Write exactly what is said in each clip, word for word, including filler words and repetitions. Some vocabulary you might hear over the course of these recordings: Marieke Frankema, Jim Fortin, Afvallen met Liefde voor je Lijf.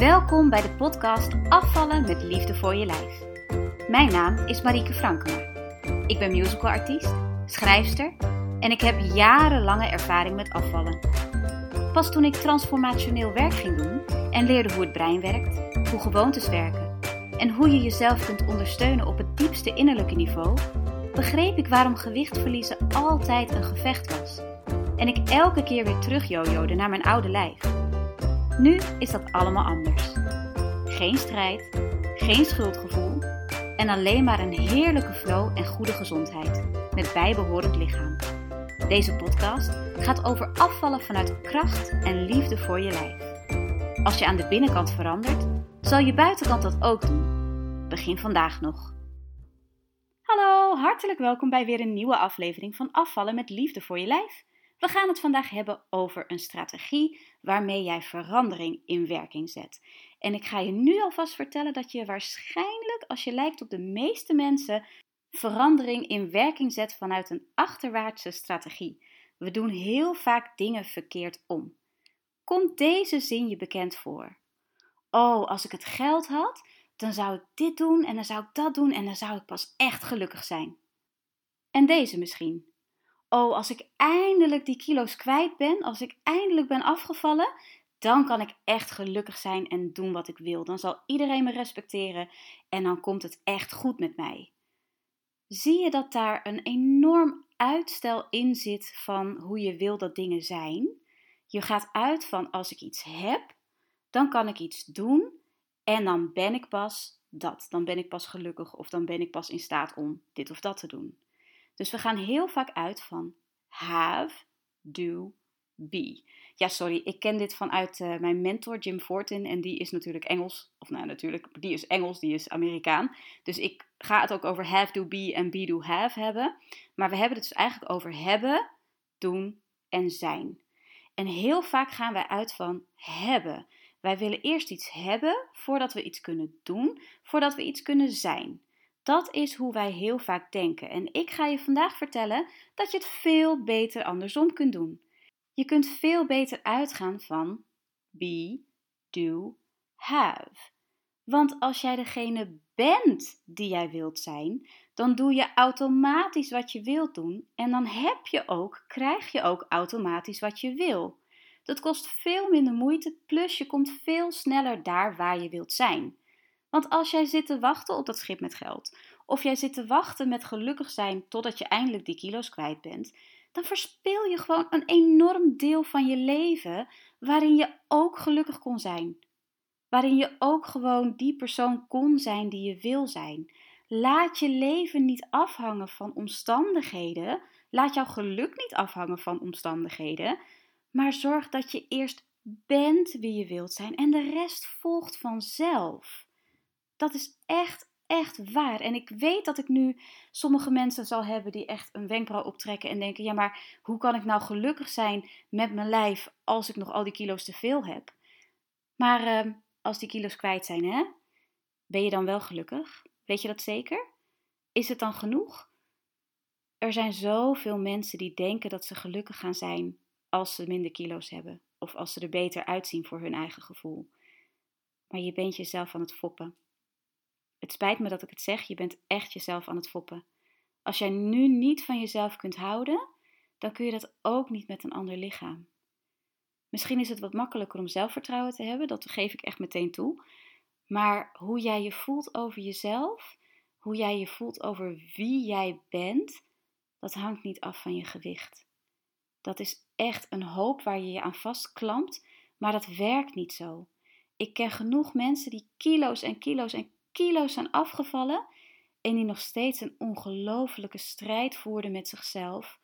Welkom bij de podcast Afvallen met Liefde voor je Lijf. Mijn naam is Marieke Frankema. Ik ben musicalartiest, schrijfster en ik heb jarenlange ervaring met afvallen. Pas toen ik transformationeel werk ging doen en leerde hoe het brein werkt, hoe gewoontes werken en hoe je jezelf kunt ondersteunen op het diepste innerlijke niveau, begreep ik waarom gewicht verliezen altijd een gevecht was en ik elke keer weer terug jojo'de naar mijn oude lijf. Nu is dat allemaal anders. Geen strijd, geen schuldgevoel en alleen maar een heerlijke flow en goede gezondheid met bijbehorend lichaam. Deze podcast gaat over afvallen vanuit kracht en liefde voor je lijf. Als je aan de binnenkant verandert, zal je buitenkant dat ook doen. Begin vandaag nog. Hallo, hartelijk welkom bij weer een nieuwe aflevering van Afvallen met Liefde voor je Lijf. We gaan het vandaag hebben over een strategie waarmee jij verandering in werking zet. En ik ga je nu alvast vertellen dat je waarschijnlijk, als je lijkt op de meeste mensen, verandering in werking zet vanuit een achterwaartse strategie. We doen heel vaak dingen verkeerd om. Komt deze zin je bekend voor? Oh, als ik het geld had, dan zou ik dit doen en dan zou ik dat doen en dan zou ik pas echt gelukkig zijn. En deze misschien. Oh, als ik eindelijk die kilo's kwijt ben, als ik eindelijk ben afgevallen, dan kan ik echt gelukkig zijn en doen wat ik wil. Dan zal iedereen me respecteren en dan komt het echt goed met mij. Zie je dat daar een enorm uitstel in zit van hoe je wil dat dingen zijn? Je gaat uit van als ik iets heb, dan kan ik iets doen en dan ben ik pas dat. Dan ben ik pas gelukkig of dan ben ik pas in staat om dit of dat te doen. Dus we gaan heel vaak uit van have, do, be. Ja, sorry, ik ken dit vanuit uh, mijn mentor Jim Fortin en die is natuurlijk Engels. Of nou natuurlijk, die is Engels, die is Amerikaan. Dus ik ga het ook over have, do, be en be, do, have hebben. Maar we hebben het dus eigenlijk over hebben, doen en zijn. En heel vaak gaan wij uit van hebben. Wij willen eerst iets hebben voordat we iets kunnen doen, voordat we iets kunnen zijn. Dat is hoe wij heel vaak denken en ik ga je vandaag vertellen dat je het veel beter andersom kunt doen. Je kunt veel beter uitgaan van be, do, have. Want als jij degene bent die jij wilt zijn, dan doe je automatisch wat je wilt doen en dan heb je ook, krijg je ook automatisch wat je wil. Dat kost veel minder moeite, plus je komt veel sneller daar waar je wilt zijn. Want als jij zit te wachten op dat schip met geld, of jij zit te wachten met gelukkig zijn totdat je eindelijk die kilo's kwijt bent, dan verspil je gewoon een enorm deel van je leven waarin je ook gelukkig kon zijn. Waarin je ook gewoon die persoon kon zijn die je wil zijn. Laat je leven niet afhangen van omstandigheden, laat jouw geluk niet afhangen van omstandigheden, maar zorg dat je eerst bent wie je wilt zijn en de rest volgt vanzelf. Dat is echt, echt waar. En ik weet dat ik nu sommige mensen zal hebben die echt een wenkbrauw optrekken en denken, ja, maar hoe kan ik nou gelukkig zijn met mijn lijf als ik nog al die kilo's te veel heb? Maar uh, als die kilo's kwijt zijn, hè? Ben je dan wel gelukkig? Weet je dat zeker? Is het dan genoeg? Er zijn zoveel mensen die denken dat ze gelukkig gaan zijn als ze minder kilo's hebben. Of als ze er beter uitzien voor hun eigen gevoel. Maar je bent jezelf aan het foppen. Het spijt me dat ik het zeg, je bent echt jezelf aan het foppen. Als jij nu niet van jezelf kunt houden, dan kun je dat ook niet met een ander lichaam. Misschien is het wat makkelijker om zelfvertrouwen te hebben, dat geef ik echt meteen toe. Maar hoe jij je voelt over jezelf, hoe jij je voelt over wie jij bent, dat hangt niet af van je gewicht. Dat is echt een hoop waar je je aan vastklampt, maar dat werkt niet zo. Ik ken genoeg mensen die kilo's en kilo's en kilo's zijn afgevallen en die nog steeds een ongelofelijke strijd voerden met zichzelf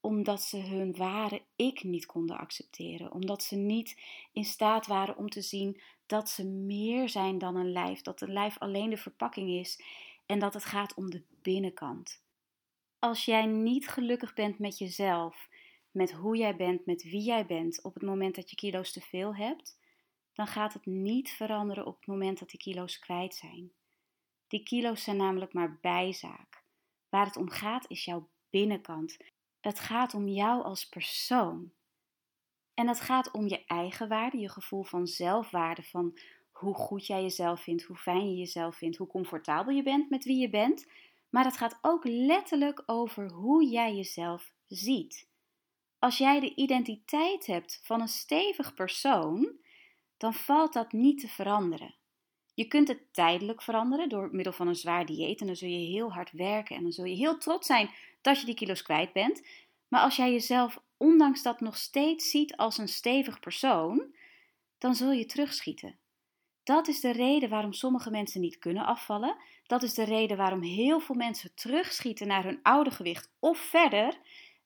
omdat ze hun ware ik niet konden accepteren, omdat ze niet in staat waren om te zien dat ze meer zijn dan een lijf, dat een lijf alleen de verpakking is en dat het gaat om de binnenkant. Als jij niet gelukkig bent met jezelf, met hoe jij bent, met wie jij bent op het moment dat je kilo's te veel hebt, dan gaat het niet veranderen op het moment dat die kilo's kwijt zijn. Die kilo's zijn namelijk maar bijzaak. Waar het om gaat is jouw binnenkant. Het gaat om jou als persoon. En het gaat om je eigen waarde, je gevoel van zelfwaarde, van hoe goed jij jezelf vindt, hoe fijn je jezelf vindt, hoe comfortabel je bent met wie je bent. Maar dat gaat ook letterlijk over hoe jij jezelf ziet. Als jij de identiteit hebt van een stevig persoon, dan valt dat niet te veranderen. Je kunt het tijdelijk veranderen door middel van een zwaar dieet en dan zul je heel hard werken en dan zul je heel trots zijn dat je die kilo's kwijt bent. Maar als jij jezelf ondanks dat nog steeds ziet als een stevig persoon, dan zul je terugschieten. Dat is de reden waarom sommige mensen niet kunnen afvallen. Dat is de reden waarom heel veel mensen terugschieten naar hun oude gewicht of verder.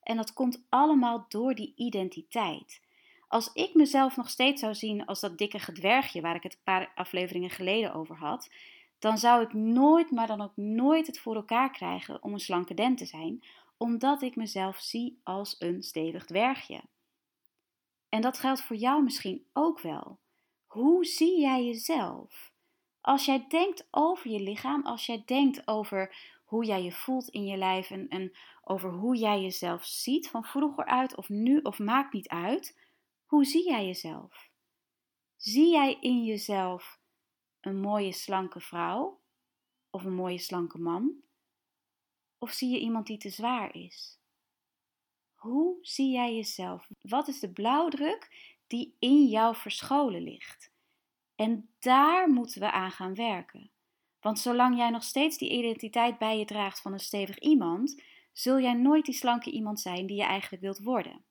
En dat komt allemaal door die identiteit. Als ik mezelf nog steeds zou zien als dat dikke gedwergje waar ik het een paar afleveringen geleden over had, dan zou ik nooit, maar dan ook nooit het voor elkaar krijgen om een slanke dent te zijn, omdat ik mezelf zie als een stevig dwergje. En dat geldt voor jou misschien ook wel. Hoe zie jij jezelf? Als jij denkt over je lichaam, als jij denkt over hoe jij je voelt in je lijf en, en over hoe jij jezelf ziet, van vroeger uit of nu of maakt niet uit, hoe zie jij jezelf? Zie jij in jezelf een mooie slanke vrouw of een mooie slanke man? Of zie je iemand die te zwaar is? Hoe zie jij jezelf? Wat is de blauwdruk die in jou verscholen ligt? En daar moeten we aan gaan werken. Want zolang jij nog steeds die identiteit bij je draagt van een stevig iemand, zul jij nooit die slanke iemand zijn die je eigenlijk wilt worden.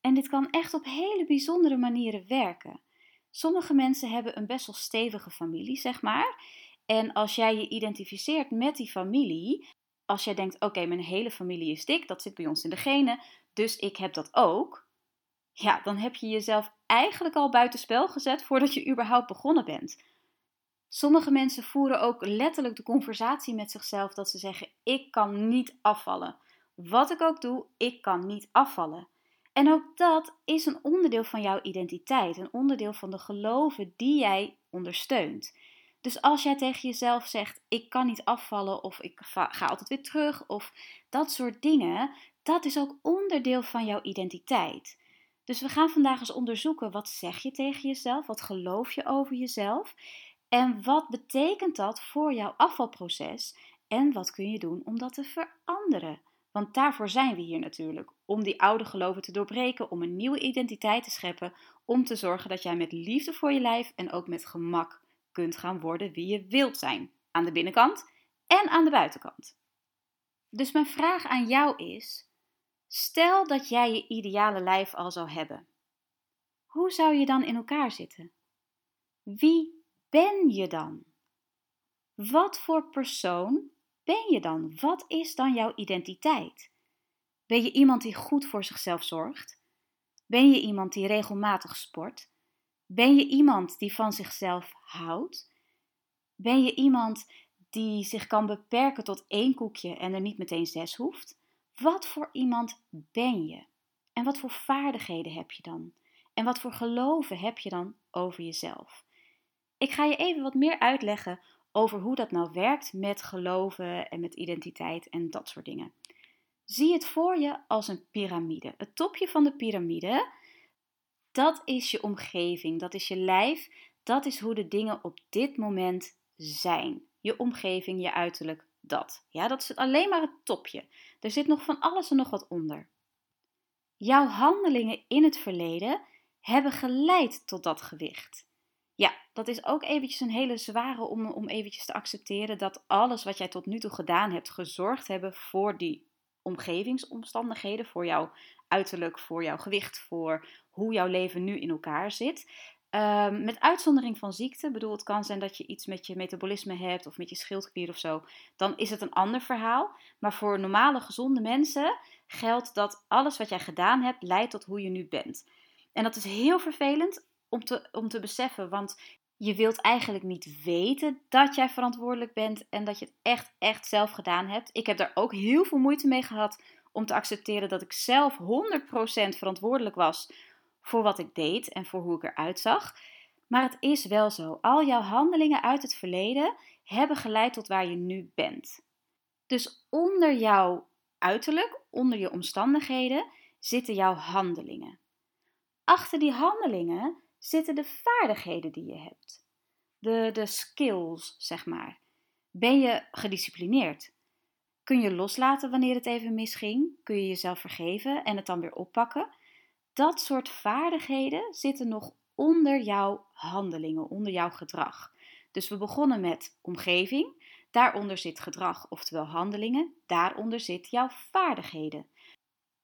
En dit kan echt op hele bijzondere manieren werken. Sommige mensen hebben een best wel stevige familie, zeg maar. En als jij je identificeert met die familie, als jij denkt, oké, okay, mijn hele familie is dik, dat zit bij ons in de genen, dus ik heb dat ook. Ja, dan heb je jezelf eigenlijk al buitenspel gezet voordat je überhaupt begonnen bent. Sommige mensen voeren ook letterlijk de conversatie met zichzelf dat ze zeggen, ik kan niet afvallen. Wat ik ook doe, ik kan niet afvallen. En ook dat is een onderdeel van jouw identiteit, een onderdeel van de geloven die jij ondersteunt. Dus als jij tegen jezelf zegt, ik kan niet afvallen of ik ga altijd weer terug of dat soort dingen, dat is ook onderdeel van jouw identiteit. Dus we gaan vandaag eens onderzoeken, wat zeg je tegen jezelf, wat geloof je over jezelf en wat betekent dat voor jouw afvalproces en wat kun je doen om dat te veranderen. Want daarvoor zijn we hier natuurlijk, om die oude geloven te doorbreken, om een nieuwe identiteit te scheppen, om te zorgen dat jij met liefde voor je lijf en ook met gemak kunt gaan worden wie je wilt zijn. Aan de binnenkant en aan de buitenkant. Dus mijn vraag aan jou is, stel dat jij je ideale lijf al zou hebben. Hoe zou je dan in elkaar zitten? Wie ben je dan? Wat voor persoon ben je dan? Wat is dan jouw identiteit? Ben je iemand die goed voor zichzelf zorgt? Ben je iemand die regelmatig sport? Ben je iemand die van zichzelf houdt? Ben je iemand die zich kan beperken tot één koekje en er niet meteen zes hoeft? Wat voor iemand ben je? En wat voor vaardigheden heb je dan? En wat voor geloven heb je dan over jezelf? Ik ga je even wat meer uitleggen over hoe dat nou werkt met geloven en met identiteit en dat soort dingen. Zie het voor je als een piramide. Het topje van de piramide, dat is je omgeving, dat is je lijf, dat is hoe de dingen op dit moment zijn. Je omgeving, je uiterlijk, dat. Ja, dat is alleen maar het topje. Er zit nog van alles en nog wat onder. Jouw handelingen in het verleden hebben geleid tot dat gewicht. Ja, dat is ook eventjes een hele zware om, om eventjes te accepteren dat alles wat jij tot nu toe gedaan hebt, gezorgd hebben voor die omgevingsomstandigheden, voor jouw uiterlijk, voor jouw gewicht, voor hoe jouw leven nu in elkaar zit. Uh, met uitzondering van ziekte, bedoel, het kan zijn dat je iets met je metabolisme hebt of met je schildklier of zo, dan is het een ander verhaal. Maar voor normale, gezonde mensen geldt dat alles wat jij gedaan hebt, leidt tot hoe je nu bent. En dat is heel vervelend om te, om te beseffen, want je wilt eigenlijk niet weten dat jij verantwoordelijk bent en dat je het echt, echt zelf gedaan hebt. Ik heb daar ook heel veel moeite mee gehad om te accepteren dat ik zelf honderd procent verantwoordelijk was voor wat ik deed en voor hoe ik eruit zag. Maar het is wel zo. Al jouw handelingen uit het verleden hebben geleid tot waar je nu bent. Dus onder jouw uiterlijk, onder je omstandigheden, zitten jouw handelingen. Achter die handelingen zitten de vaardigheden die je hebt. de, de skills, zeg maar. Ben je gedisciplineerd? Kun je loslaten wanneer het even misging? Kun je jezelf vergeven en het dan weer oppakken? Dat soort vaardigheden zitten nog onder jouw handelingen, onder jouw gedrag. Dus we begonnen met omgeving. Daaronder zit gedrag, oftewel handelingen. Daaronder zit jouw vaardigheden.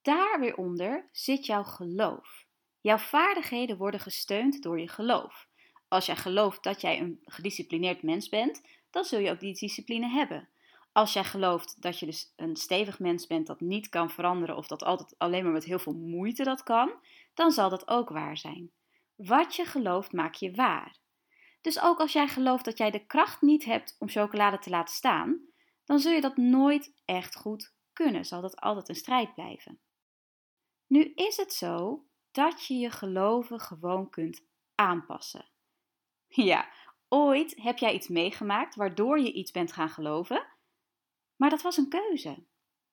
Daar weer onder zit jouw geloof. Jouw vaardigheden worden gesteund door je geloof. Als jij gelooft dat jij een gedisciplineerd mens bent, dan zul je ook die discipline hebben. Als jij gelooft dat je dus een stevig mens bent dat niet kan veranderen of dat altijd alleen maar met heel veel moeite dat kan, dan zal dat ook waar zijn. Wat je gelooft maak je waar. Dus ook als jij gelooft dat jij de kracht niet hebt om chocolade te laten staan, dan zul je dat nooit echt goed kunnen. Zal dat altijd een strijd blijven. Nu is het zo dat je je geloven gewoon kunt aanpassen. Ja, ooit heb jij iets meegemaakt waardoor je iets bent gaan geloven, maar dat was een keuze.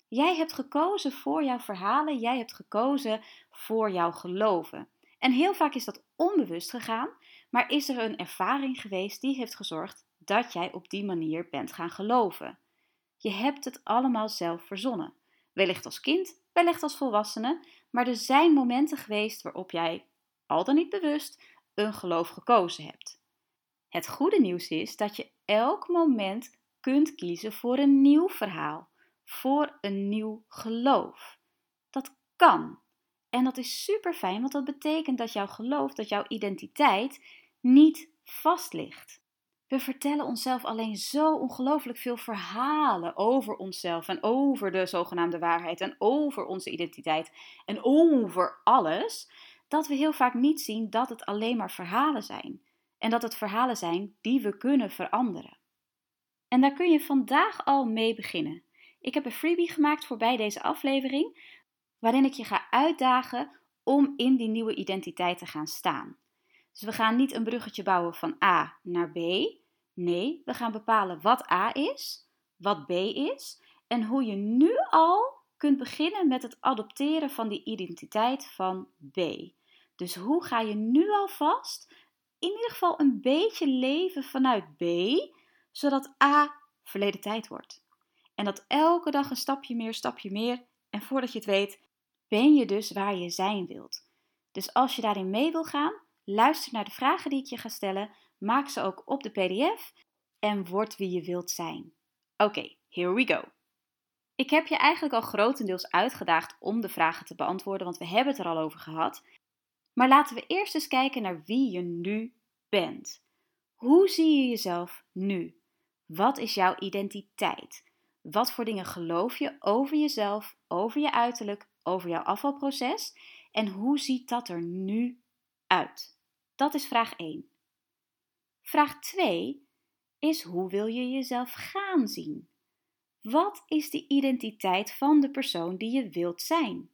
Jij hebt gekozen voor jouw verhalen, jij hebt gekozen voor jouw geloven. En heel vaak is dat onbewust gegaan, maar is er een ervaring geweest die heeft gezorgd dat jij op die manier bent gaan geloven. Je hebt het allemaal zelf verzonnen. Wellicht als kind, wellicht als volwassene, maar er zijn momenten geweest waarop jij, al dan niet bewust, een geloof gekozen hebt. Het goede nieuws is dat je elk moment kunt kiezen voor een nieuw verhaal, voor een nieuw geloof. Dat kan. En dat is super fijn, want dat betekent dat jouw geloof, dat jouw identiteit niet vast ligt. We vertellen onszelf alleen zo ongelooflijk veel verhalen over onszelf en over de zogenaamde waarheid en over onze identiteit en over alles, dat we heel vaak niet zien dat het alleen maar verhalen zijn. En dat het verhalen zijn die we kunnen veranderen. En daar kun je vandaag al mee beginnen. Ik heb een freebie gemaakt voorbij deze aflevering, waarin ik je ga uitdagen om in die nieuwe identiteit te gaan staan. Dus we gaan niet een bruggetje bouwen van A naar B. Nee, we gaan bepalen wat A is, wat B is en hoe je nu al kunt beginnen met het adopteren van die identiteit van B. Dus hoe ga je nu alvast in ieder geval een beetje leven vanuit B, zodat A verleden tijd wordt. En dat elke dag een stapje meer, stapje meer. En voordat je het weet, ben je dus waar je zijn wilt. Dus als je daarin mee wil gaan, luister naar de vragen die ik je ga stellen. Maak ze ook op de P D F en word wie je wilt zijn. Oké, okay, here we go. Ik heb je eigenlijk al grotendeels uitgedaagd om de vragen te beantwoorden, want we hebben het er al over gehad. Maar laten we eerst eens kijken naar wie je nu bent. Hoe zie je jezelf nu? Wat is jouw identiteit? Wat voor dingen geloof je over jezelf, over je uiterlijk, over jouw afvalproces? En hoe ziet dat er nu uit? Dat is vraag één. Vraag twee is: hoe wil je jezelf gaan zien? Wat is de identiteit van de persoon die je wilt zijn?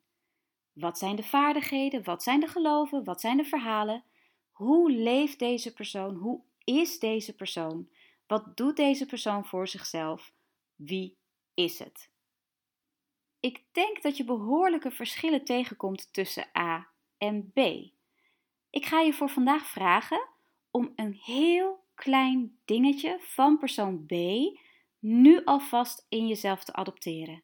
Wat zijn de vaardigheden? Wat zijn de geloven? Wat zijn de verhalen? Hoe leeft deze persoon? Hoe is deze persoon? Wat doet deze persoon voor zichzelf? Wie is het? Ik denk dat je behoorlijke verschillen tegenkomt tussen A en B. Ik ga je voor vandaag vragen om een heel klein dingetje van persoon B nu alvast in jezelf te adopteren.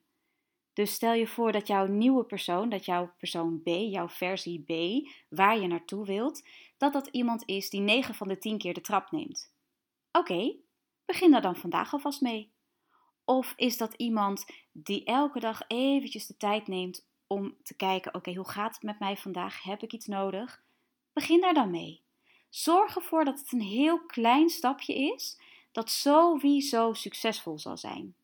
Dus stel je voor dat jouw nieuwe persoon, dat jouw persoon B, jouw versie B, waar je naartoe wilt, dat dat iemand is die negen van de tien keer de trap neemt. Oké, okay, begin daar dan vandaag alvast mee. Of is dat iemand die elke dag eventjes de tijd neemt om te kijken, oké, okay, hoe gaat het met mij vandaag? Heb ik iets nodig? Begin daar dan mee. Zorg ervoor dat het een heel klein stapje is dat sowieso succesvol zal zijn.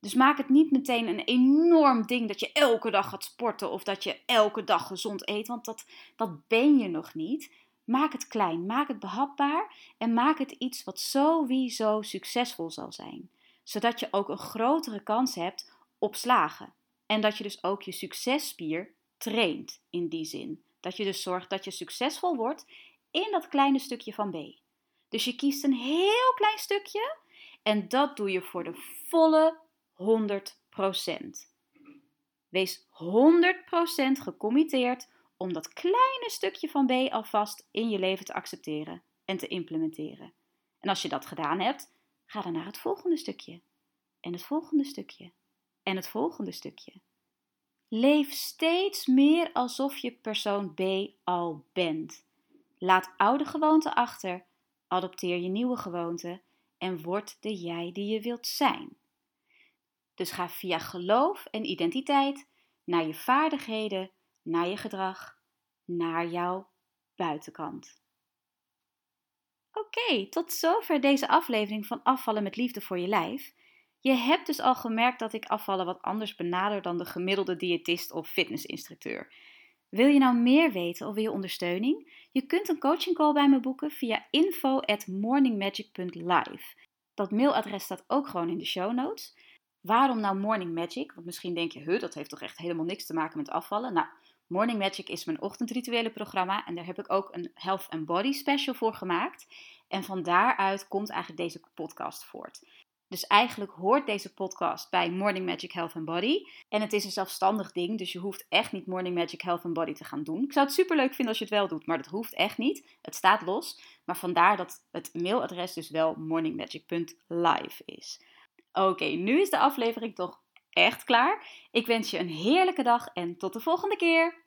Dus maak het niet meteen een enorm ding dat je elke dag gaat sporten of dat je elke dag gezond eet, want dat, dat ben je nog niet. Maak het klein, maak het behapbaar en maak het iets wat sowieso succesvol zal zijn. Zodat je ook een grotere kans hebt op slagen. En dat je dus ook je successpier traint in die zin. Dat je dus zorgt dat je succesvol wordt in dat kleine stukje van B. Dus je kiest een heel klein stukje en dat doe je voor de volle honderd procent. Wees honderd procent gecommitteerd om dat kleine stukje van B alvast in je leven te accepteren en te implementeren. En als je dat gedaan hebt, ga dan naar het volgende stukje. En het volgende stukje. En het volgende stukje. Leef steeds meer alsof je persoon B al bent. Laat oude gewoonten achter, adopteer je nieuwe gewoonten en word de jij die je wilt zijn. Dus ga via geloof en identiteit naar je vaardigheden, naar je gedrag, naar jouw buitenkant. Oké, okay, tot zover deze aflevering van Afvallen met Liefde voor je Lijf. Je hebt dus al gemerkt dat ik afvallen wat anders benader dan de gemiddelde diëtist of fitnessinstructeur. Wil je nou meer weten of wil je ondersteuning? Je kunt een coaching call bij me boeken via info at morningmagic dot live. Dat mailadres staat ook gewoon in de show notes. Waarom nou Morning Magic? Want misschien denk je, huh, dat heeft toch echt helemaal niks te maken met afvallen? Nou, Morning Magic is mijn ochtendrituele programma en daar heb ik ook een Health and Body special voor gemaakt. En van daaruit komt eigenlijk deze podcast voort. Dus eigenlijk hoort deze podcast bij Morning Magic Health and Body. En het is een zelfstandig ding, dus je hoeft echt niet Morning Magic Health and Body te gaan doen. Ik zou het superleuk vinden als je het wel doet, maar dat hoeft echt niet. Het staat los, maar vandaar dat het mailadres dus wel morningmagic dot live is. Oké, okay, nu is de aflevering toch echt klaar. Ik wens je een heerlijke dag en tot de volgende keer!